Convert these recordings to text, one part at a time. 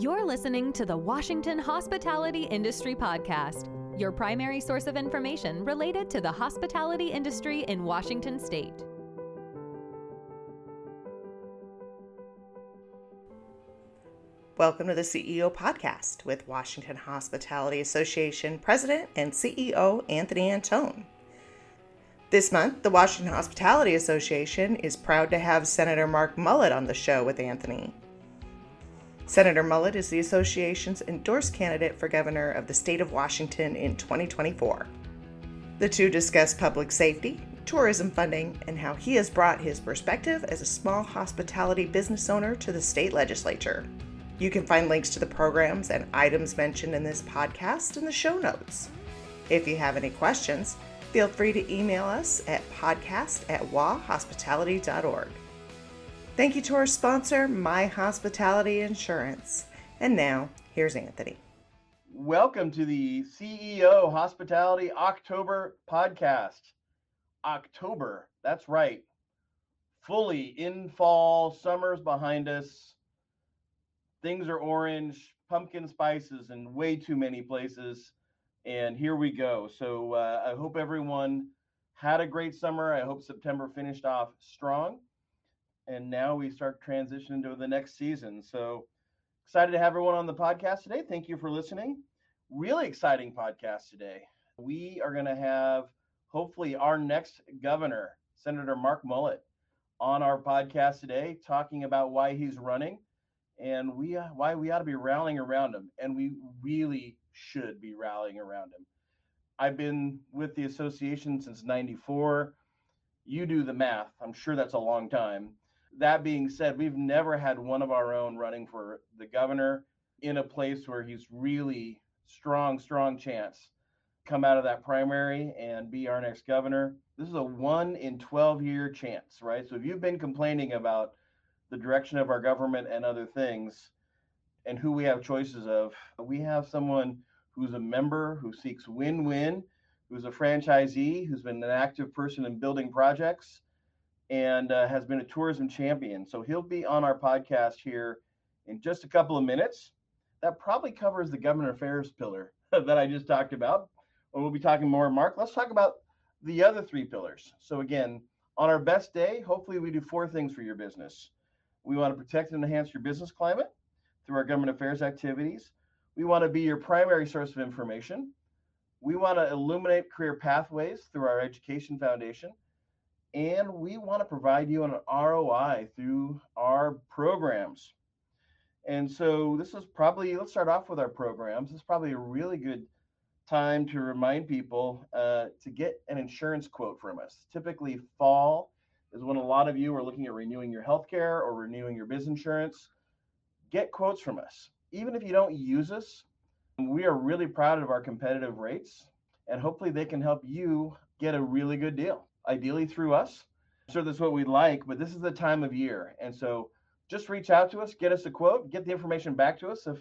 You're listening to the Washington Hospitality Industry Podcast, your primary source of information related to the hospitality industry in Washington State. Welcome to the CEO Podcast with Washington Hospitality Association President and CEO Anthony Anton. This month, the Washington Hospitality Association is proud to have Senator Mark Mullett on the show with Anthony. Senator Mullett is the association's endorsed candidate for governor of the state of Washington in 2024. The two discuss public safety, tourism funding, and how he has brought his perspective as a small hospitality business owner to the state legislature. You can find links to the programs and items mentioned in this podcast in the show notes. If you have any questions, feel free to email us at podcast@wahospitality.org. Thank you to our sponsor, My Hospitality Insurance. And now, here's Anthony. Welcome to the CEO Hospitality October podcast. October, that's right. Fully in fall, summer's behind us. Things are orange, pumpkin spices in way too many places. And here we go. So I hope everyone had a great summer. I hope September finished off strong. And now we start transitioning to the next season. So excited to have everyone on the podcast today. Thank you for listening. Really exciting podcast today. We are going to have, hopefully, our next governor, Senator Mark Mullett, on our podcast today, talking about why he's running and why we ought to be rallying around him. And we really should be rallying around him. I've been with the association since '94. You do the math. I'm sure that's a long time. That being said, we've never had one of our own running for the governor in a place where he's really strong chance come out of that primary and be our next governor. This is a 1 in 12-year chance, right? So if you've been complaining about the direction of our government and other things and who we have choices of, we have someone who's a member, who seeks win-win, who's a franchisee, who's been an active person in building projects, and has been a tourism champion. So he'll be on our podcast here in just a couple of minutes. That probably covers the government affairs pillar that I just talked about. We'll be talking more, Mark. Let's talk about the other three pillars. So again, on our best day, hopefully we do four things for your business. We want to protect and enhance your business climate through our government affairs activities. We want to be your primary source of information. We want to illuminate career pathways through our education foundation. And we want to provide you an ROI through our programs. And so this is probably, let's start off with our programs. It's probably a really good time to remind people to get an insurance quote from us. Typically fall is when a lot of you are looking at renewing your healthcare or renewing your business insurance. Get quotes from us. Even if you don't use us, we are really proud of our competitive rates, and hopefully they can help you get a really good deal. Ideally through us. I'm sure that's what we'd like, but this is the time of year. And so just reach out to us, get us a quote, get the information back to us. If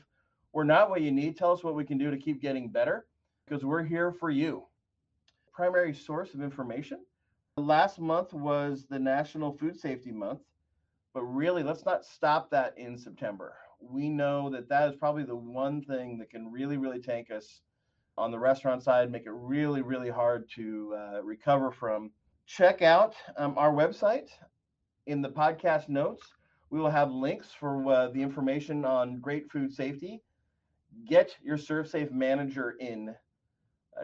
we're not what you need, tell us what we can do to keep getting better, because we're here for you. Primary source of information. Last month was the National Food Safety Month, but really let's not stop that in September. We know that that is probably the one thing that can really tank us on the restaurant side, make it really hard to recover from. Check out our website. In the podcast notes, we will have links for the information on great food safety. Get your ServSafe Manager in,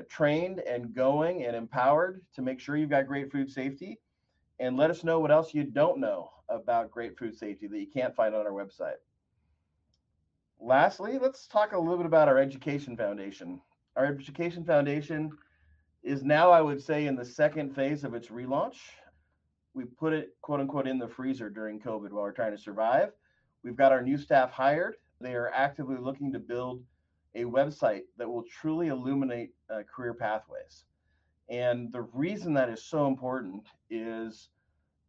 trained and going and empowered to make sure you've got great food safety. And let us know what else you don't know about great food safety that you can't find on our website. Lastly, let's talk a little bit about our education foundation. Our education foundation is now, I would say, in the second phase of its relaunch. We put it, quote unquote, in the freezer during COVID while we're trying to survive. We've got our new staff hired. They are actively looking to build a website that will truly illuminate career pathways. And the reason that is so important is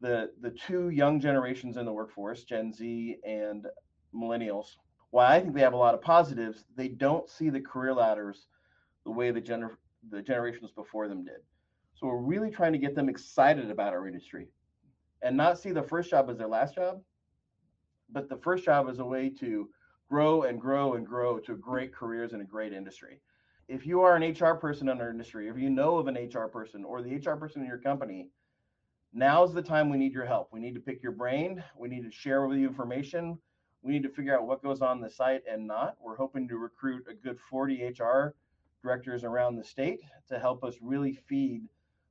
the two young generations in the workforce, Gen Z and millennials, while I think they have a lot of positives, they don't see the career ladders the way the generations before them did. So we're really trying to get them excited about our industry and not see the first job as their last job, but the first job as a way to grow and grow and grow to great careers in a great industry. If you are an HR person in our industry, if you know of an HR person or the HR person in your company, now's the time we need your help. We need to pick your brain. We need to share with you information. We need to figure out what goes on the site and not. We're hoping to recruit a good 40 HR directors around the state to help us really feed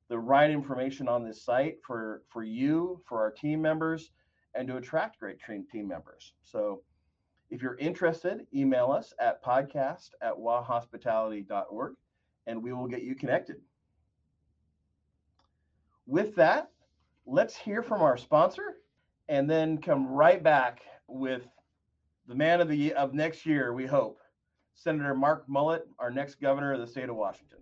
the right information on this site for you, for our team members, and to attract great trained team members. So if you're interested, email us at podcast@wahospitality.org, and we will get you connected. With that, let's hear from our sponsor and then come right back with the man of next year, we hope, Senator Mark Mullett, our next governor of the state of Washington.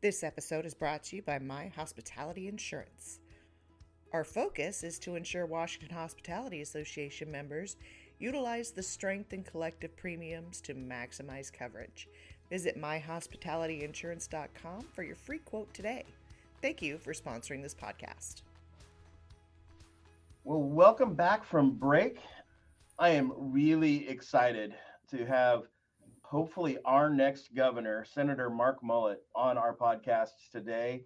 This episode is brought to you by My Hospitality Insurance. Our focus is to ensure Washington Hospitality Association members utilize the strength in collective premiums to maximize coverage. Visit myhospitalityinsurance.com for your free quote today. Thank you for sponsoring this podcast. Well, welcome back from break. I am really excited to have hopefully our next governor, Senator Mark Mullett, on our podcast today.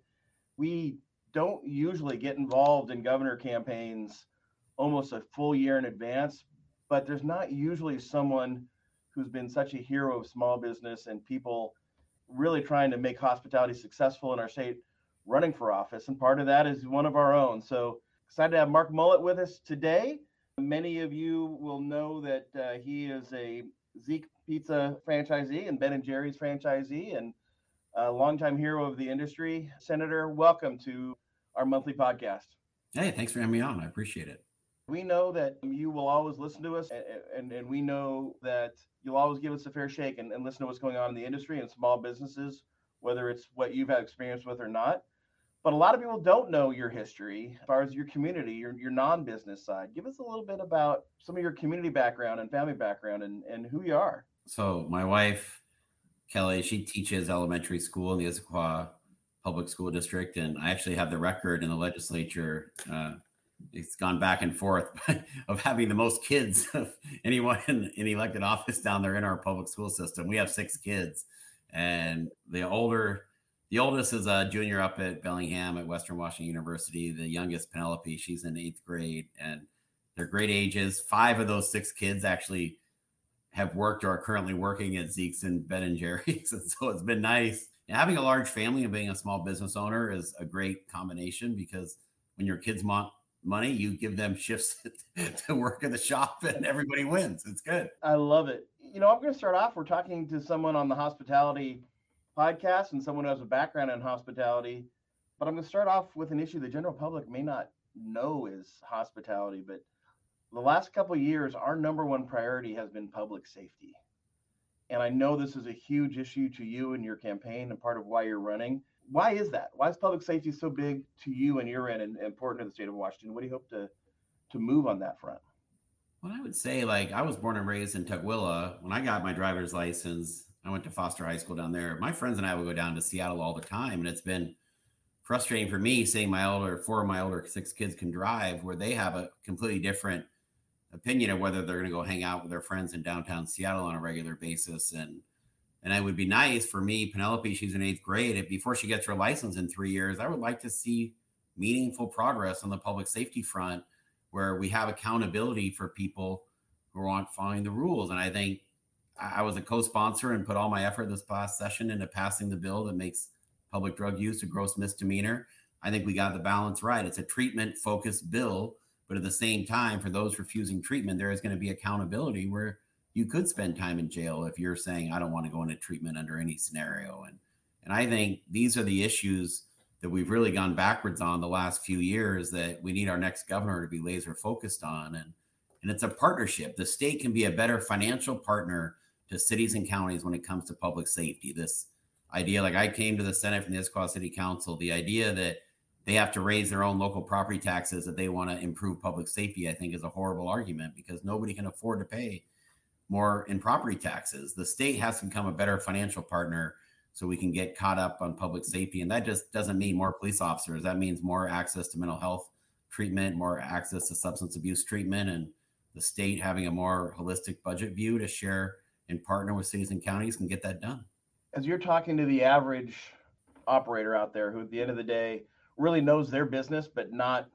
We don't usually get involved in governor campaigns almost a full year in advance, but there's not usually someone who's been such a hero of small business and people really trying to make hospitality successful in our state running for office. And part of that is one of our own. So excited to have Mark Mullett with us today. Many of you will know that he is a Zeke's Pizza franchisee and Ben and Jerry's franchisee and a longtime hero of the industry. Senator, welcome to our monthly podcast. Hey, thanks for having me on. I appreciate it. We know that you will always listen to us, and we know that you'll always give us a fair shake and listen to what's going on in the industry and small businesses, whether it's what you've had experience with or not. But a lot of people don't know your history as far as your community, your non-business side. Give us a little bit about some of your community background and family background and who you are. So my wife, Kelly, she teaches elementary school in the Issaquah Public School District, and I actually have the record in the legislature. It's gone back and forth of having the most kids of anyone in elected office down there in our public school system. We have 6 kids, and the oldest is a junior up at Bellingham at Western Washington University. The youngest, Penelope, she's in 8th grade, and they're great ages. 5 of those 6 kids actually have worked or are currently working at Zeke's and Ben and Jerry's. And so it's been nice. And having a large family and being a small business owner is a great combination, because when your kids want money, you give them shifts to work in the shop and everybody wins. It's good. I love it. You know, I'm going to start off. We're talking to someone on the hospitality podcast and someone who has a background in hospitality, but I'm going to start off with an issue the general public may not know is hospitality, but the last couple of years, our number one priority has been public safety. And I know this is a huge issue to you and your campaign and part of why you're running. Why is that? Why is public safety so big to you and your end and important to the state of Washington? What do you hope to move on that front? Well, I would say, like, I was born and raised in Tukwila. When I got my driver's license, I went to Foster High School down there. My friends and I would go down to Seattle all the time. And it's been frustrating for me seeing my older 6 kids can drive, where they have a completely different opinion of whether they're going to go hang out with their friends in downtown Seattle on a regular basis. And it would be nice for me, Penelope, she's in 8th grade. If before she gets her license in 3 years, I would like to see meaningful progress on the public safety front, where we have accountability for people who aren't following the rules. And I think I was a co-sponsor and put all my effort this past session into passing the bill that makes public drug use a gross misdemeanor. I think we got the balance right. It's a treatment-focused bill. But at the same time, for those refusing treatment, there is going to be accountability where you could spend time in jail if you're saying, I don't want to go into treatment under any scenario. And I think these are the issues that we've really gone backwards on the last few years that we need our next governor to be laser focused on. And it's a partnership. The state can be a better financial partner to cities and counties when it comes to public safety. This idea, like I came to the Senate from the Issaquah City Council, the idea that they have to raise their own local property taxes that they want to improve public safety, I think is a horrible argument, because nobody can afford to pay more in property taxes. The state has to become a better financial partner so we can get caught up on public safety. And that just doesn't mean more police officers. That means more access to mental health treatment, more access to substance abuse treatment. And the state having a more holistic budget view to share and partner with cities and counties can get that done. As you're talking to the average operator out there who at the end of the day really knows their business, but not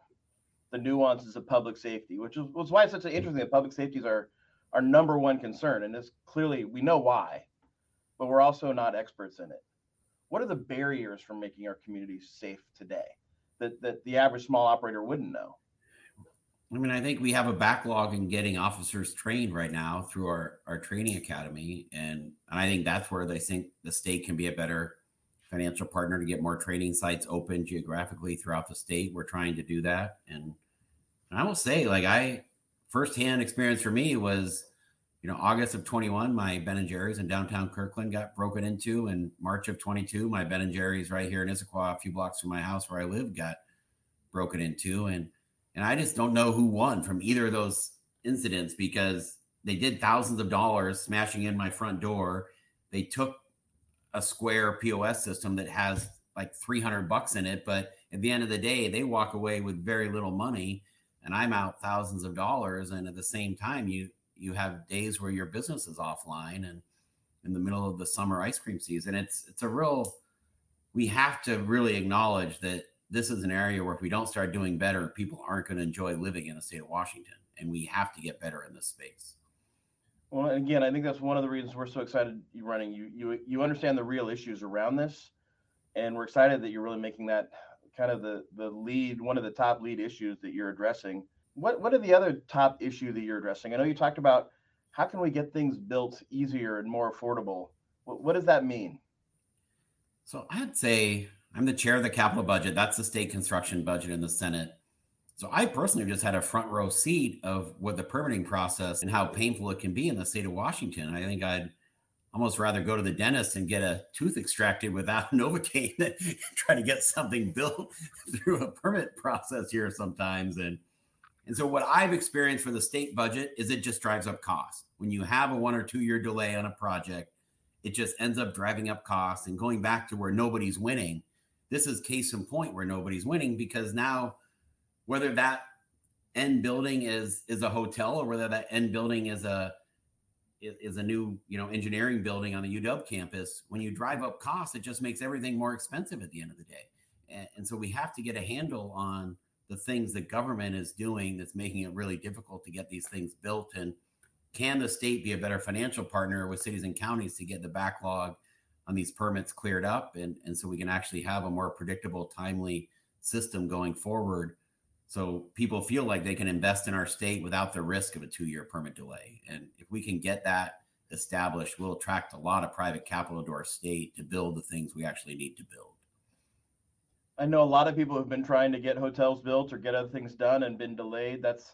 the nuances of public safety, which is why it's such an interesting that public safety is our number one concern. And this clearly, we know why, but we're also not experts in it. What are the barriers for making our communities safe today that the average small operator wouldn't know? I mean, I think we have a backlog in getting officers trained right now through our training academy. And I think that's where they think the state can be a better financial partner to get more training sites open geographically throughout the state. We're trying to do that. And I will say, like, firsthand experience for me was, August of 21, my Ben and Jerry's in downtown Kirkland got broken into. And March of 22, my Ben and Jerry's right here in Issaquah, a few blocks from my house where I live, got broken into. And I just don't know who won from either of those incidents, because they did thousands of dollars smashing in my front door. They took a square POS system that has like $300 in it. But at the end of the day, they walk away with very little money and I'm out thousands of dollars. And at the same time, you have days where your business is offline and in the middle of the summer ice cream season. It's a real, we have to really acknowledge that this is an area where if we don't start doing better, people aren't going to enjoy living in the state of Washington. And we have to get better in this space. Well, again, I think that's one of the reasons we're so excited you're running. You understand the real issues around this. And we're excited that you're really making that kind of the lead, one of the top lead issues that you're addressing. What are the other top issue that you're addressing? I know you talked about how can we get things built easier and more affordable? What does that mean? So I'd say I'm the chair of the capital budget. That's the state construction budget in the Senate. So I personally just had a front row seat of what the permitting process and how painful it can be in the state of Washington. I think I'd almost rather go to the dentist and get a tooth extracted without Novocaine than try to get something built through a permit process here sometimes. And so what I've experienced for the state budget is it just drives up costs. When you have a 1 or 2 year delay on a project, it just ends up driving up costs and going back to where nobody's winning. This is case in point where nobody's winning, because now whether that end building is a hotel or whether that end building is a new, engineering building on the UW campus, when you drive up costs, it just makes everything more expensive at the end of the day. And so we have to get a handle on the things that government is doing that's making it really difficult to get these things built. And can the state be a better financial partner with cities and counties to get the backlog on these permits cleared up? And so we can actually have a more predictable, timely system going forward. So people feel like they can invest in our state without the risk of a 2 year permit delay. And if we can get that established, we'll attract a lot of private capital to our state to build the things we actually need to build. I know a lot of people have been trying to get hotels built or get other things done and been delayed. That's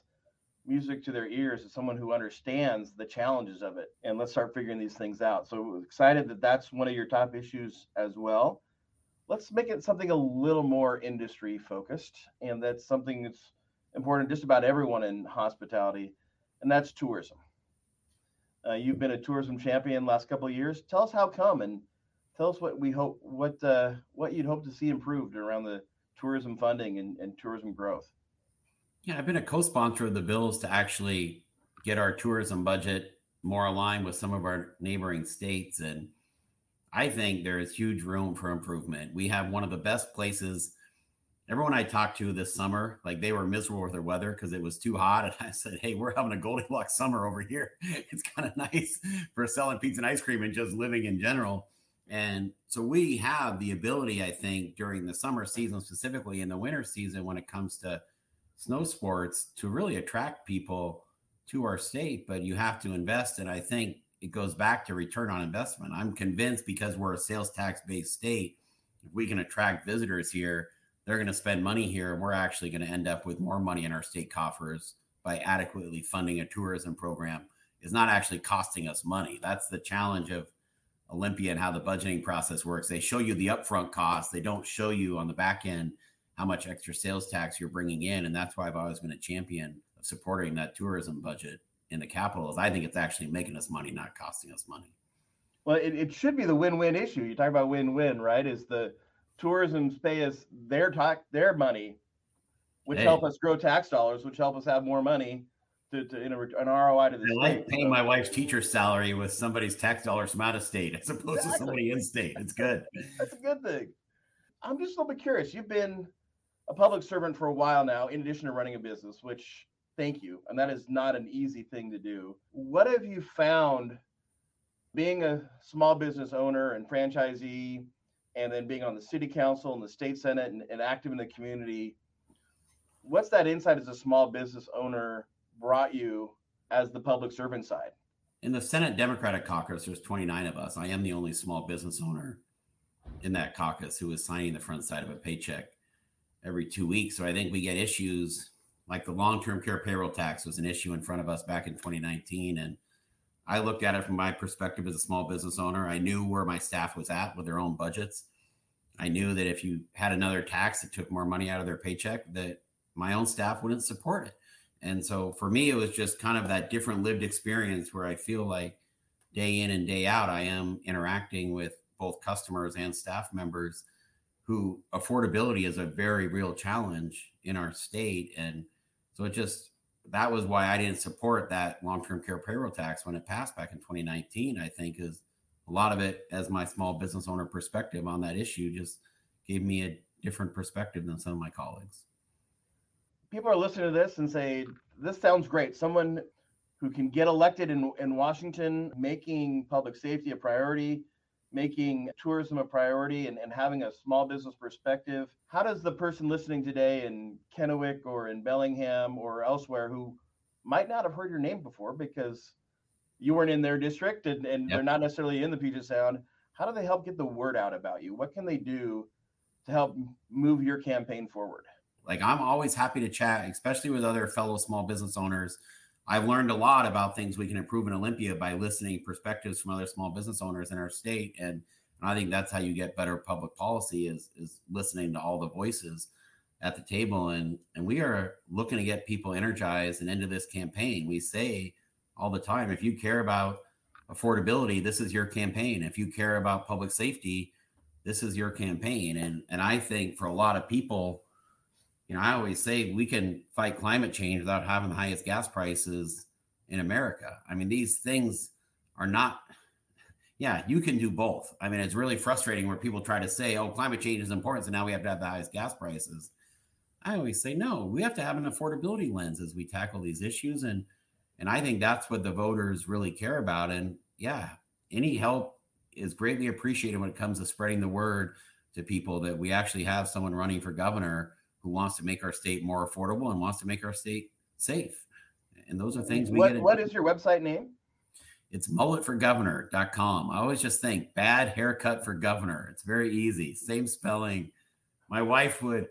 music to their ears as someone who understands the challenges of it. And let's start figuring these things out. So excited that that's one of your top issues as well. Let's make it something a little more industry focused. And that's something that's important just about everyone in hospitality. And that's tourism. You've been a tourism champion the last couple of years. Tell us how come, and tell us what we hope, what you'd hope to see improved around the tourism funding and tourism growth. Yeah, I've been a co-sponsor of the bills to actually get our tourism budget more aligned with some of our neighboring states. And I think there is huge room for improvement. We have one of the best places. Everyone I talked to this summer, like, they were miserable with their weather because it was too hot. And I said, hey, we're having a Goldilocks summer over here. It's kind of nice for selling pizza and ice cream and just living in general. And so we have the ability, I think, during the summer season, specifically in the winter season, when it comes to snow sports, to really attract people to our state, but you have to invest. And I think it goes back to return on investment. I'm convinced, because we're a sales tax based state, if we can attract visitors here, they're going to spend money here. And we're actually going to end up with more money in our state coffers by adequately funding a tourism program. It's not actually costing us money. That's the challenge of Olympia and how the budgeting process works. They show you the upfront costs. They don't show you on the back end how much extra sales tax you're bringing in. And that's why I've always been a champion of supporting that tourism budget in the capital, is I think it's actually making us money, not costing us money. Well, it should be the win-win issue. You talk about win-win, right? Is the tourism's pay us their money, which help us grow tax dollars, which help us have more money an ROI to this. I like paying my wife's teacher's salary with somebody's tax dollars from out of state as opposed to somebody in state. It's good. That's a good thing. I'm just a little bit curious. You've been a public servant for a while now, in addition to running a business, which thank you. And that is not an easy thing to do. What have you found being a small business owner and franchisee, and then being on the city council and the state senate and active in the community? What's that insight as a small business owner brought you as the public servant side? In the Senate Democratic caucus, there's 29 of us. I am the only small business owner in that caucus who is signing the front side of a paycheck every 2 weeks. So I think we get issues like the long-term care payroll tax was an issue in front of us back in 2019. And I looked at it from my perspective as a small business owner. I knew where my staff was at with their own budgets. I knew that if you had another tax that took more money out of their paycheck, that my own staff wouldn't support it. And so for me, it was just kind of that different lived experience where I feel like day in and day out, I am interacting with both customers and staff members who affordability is a very real challenge in our state. And so it just, that was why I didn't support that long-term care payroll tax when it passed back in 2019, I think is a lot of it as my small business owner perspective on that issue just gave me a different perspective than some of my colleagues. People are listening to this and say, this sounds great. Someone who can get elected in Washington, making public safety a priority, making tourism a priority, and having a small business perspective. How does the person listening today in Kennewick or in Bellingham or elsewhere who might not have heard your name before because you weren't in their district and they're not necessarily in the Puget Sound, how do they help get the word out about you? What can they do to help move your campaign forward? Like, I'm always happy to chat, especially with other fellow small business owners. I've learned a lot about things we can improve in Olympia by listening perspectives from other small business owners in our state. And I think that's how you get better public policy is listening to all the voices at the table. And we are looking to get people energized and into this campaign. We say all the time, if you care about affordability, this is your campaign. If you care about public safety, this is your campaign. And I think for a lot of people, you know, I always say we can fight climate change without having the highest gas prices in America. I mean, these things are not, you can do both. I mean, it's really frustrating where people try to say, oh, climate change is important, so now we have to have the highest gas prices. I always say, no, we have to have an affordability lens as we tackle these issues. And I think that's what the voters really care about. And yeah, any help is greatly appreciated when it comes to spreading the word to people that we actually have someone running for governor who wants to make our state more affordable and wants to make our state safe. And those are things we get. What is your website name? It's mulletforgovernor.com. I always just think bad haircut for governor. It's very easy. Same spelling. My wife would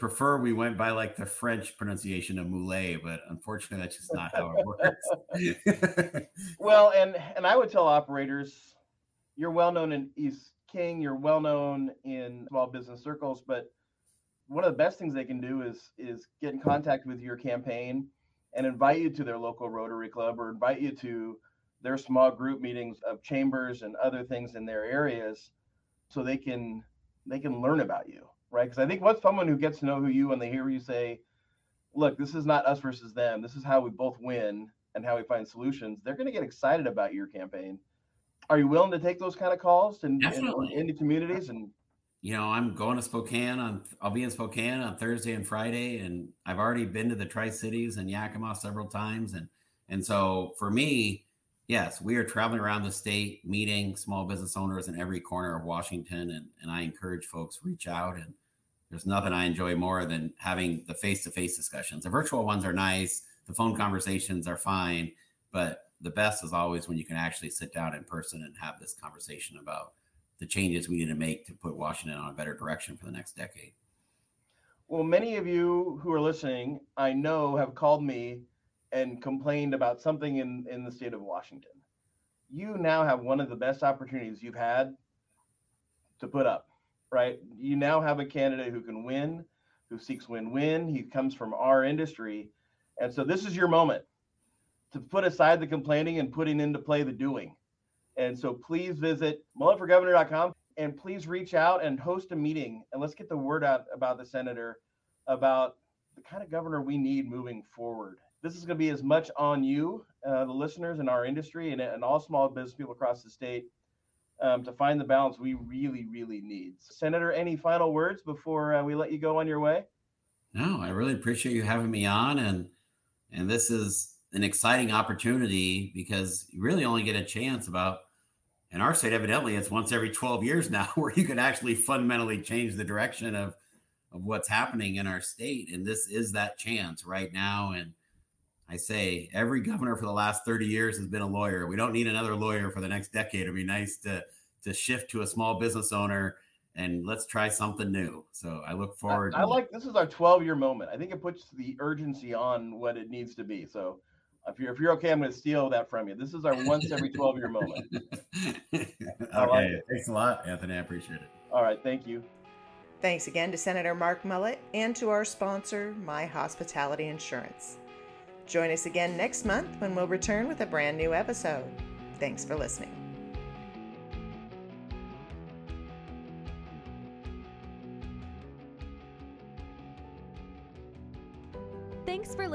prefer we went by like the French pronunciation of Mulet, but unfortunately that's just not how it works. Well, and I would tell operators, you're well-known in East King, you're well-known in small business circles, but one of the best things they can do is get in contact with your campaign and invite you to their local Rotary Club or invite you to their small group meetings of chambers and other things in their areas so they can learn about you, right? Because I think once someone who gets to know who you and they hear you say, look, this is not us versus them. This is how we both win and how we find solutions. They're going to get excited about your campaign. Are you willing to take those kind of calls and in the communities and... You know, I'm going to Spokane. I'll be in Spokane on Thursday and Friday, and I've already been to the Tri-Cities and Yakima several times. And so for me, yes, we are traveling around the state, meeting small business owners in every corner of Washington. And I encourage folks to reach out. And there's nothing I enjoy more than having the face-to-face discussions. The virtual ones are nice. The phone conversations are fine. But the best is always when you can actually sit down in person and have this conversation about the changes we need to make to put Washington on a better direction for the next decade. Well, many of you who are listening, I know, have called me and complained about something in the state of Washington. You now have one of the best opportunities you've had to put up, right? You now have a candidate who can win, who seeks win-win. He comes from our industry. And so this is your moment to put aside the complaining and putting into play the doing. And so please visit mulletforgovernor.com and please reach out and host a meeting. And let's get the word out about the senator, about the kind of governor we need moving forward. this is going to be as much on you, the listeners in our industry and all small business people across the state, to find the balance we really, really need. Senator, any final words before we let you go on your way? No, I really appreciate you having me on. And this is an exciting opportunity because you really only get a chance about, in our state, evidently, it's once every 12 years now where you can actually fundamentally change the direction of what's happening in our state. And this is that chance right now. And I say every governor for the last 30 years has been a lawyer. We don't need another lawyer for the next decade. It'd be nice to shift to a small business owner and let's try something new. So I look forward. This is our 12-year moment. I think it puts the urgency on what it needs to be. So if you're okay, I'm going to steal that from you. This is our once every 12-year moment. Okay, thanks a lot, Anthony. I appreciate it. All right, thank you. Thanks again to Senator Mark Mullett and to our sponsor, My Hospitality Insurance. Join us again next month when we'll return with a brand new episode. Thanks for listening. Thanks for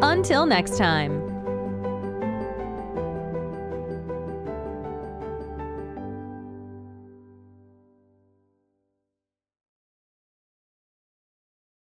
Until next time.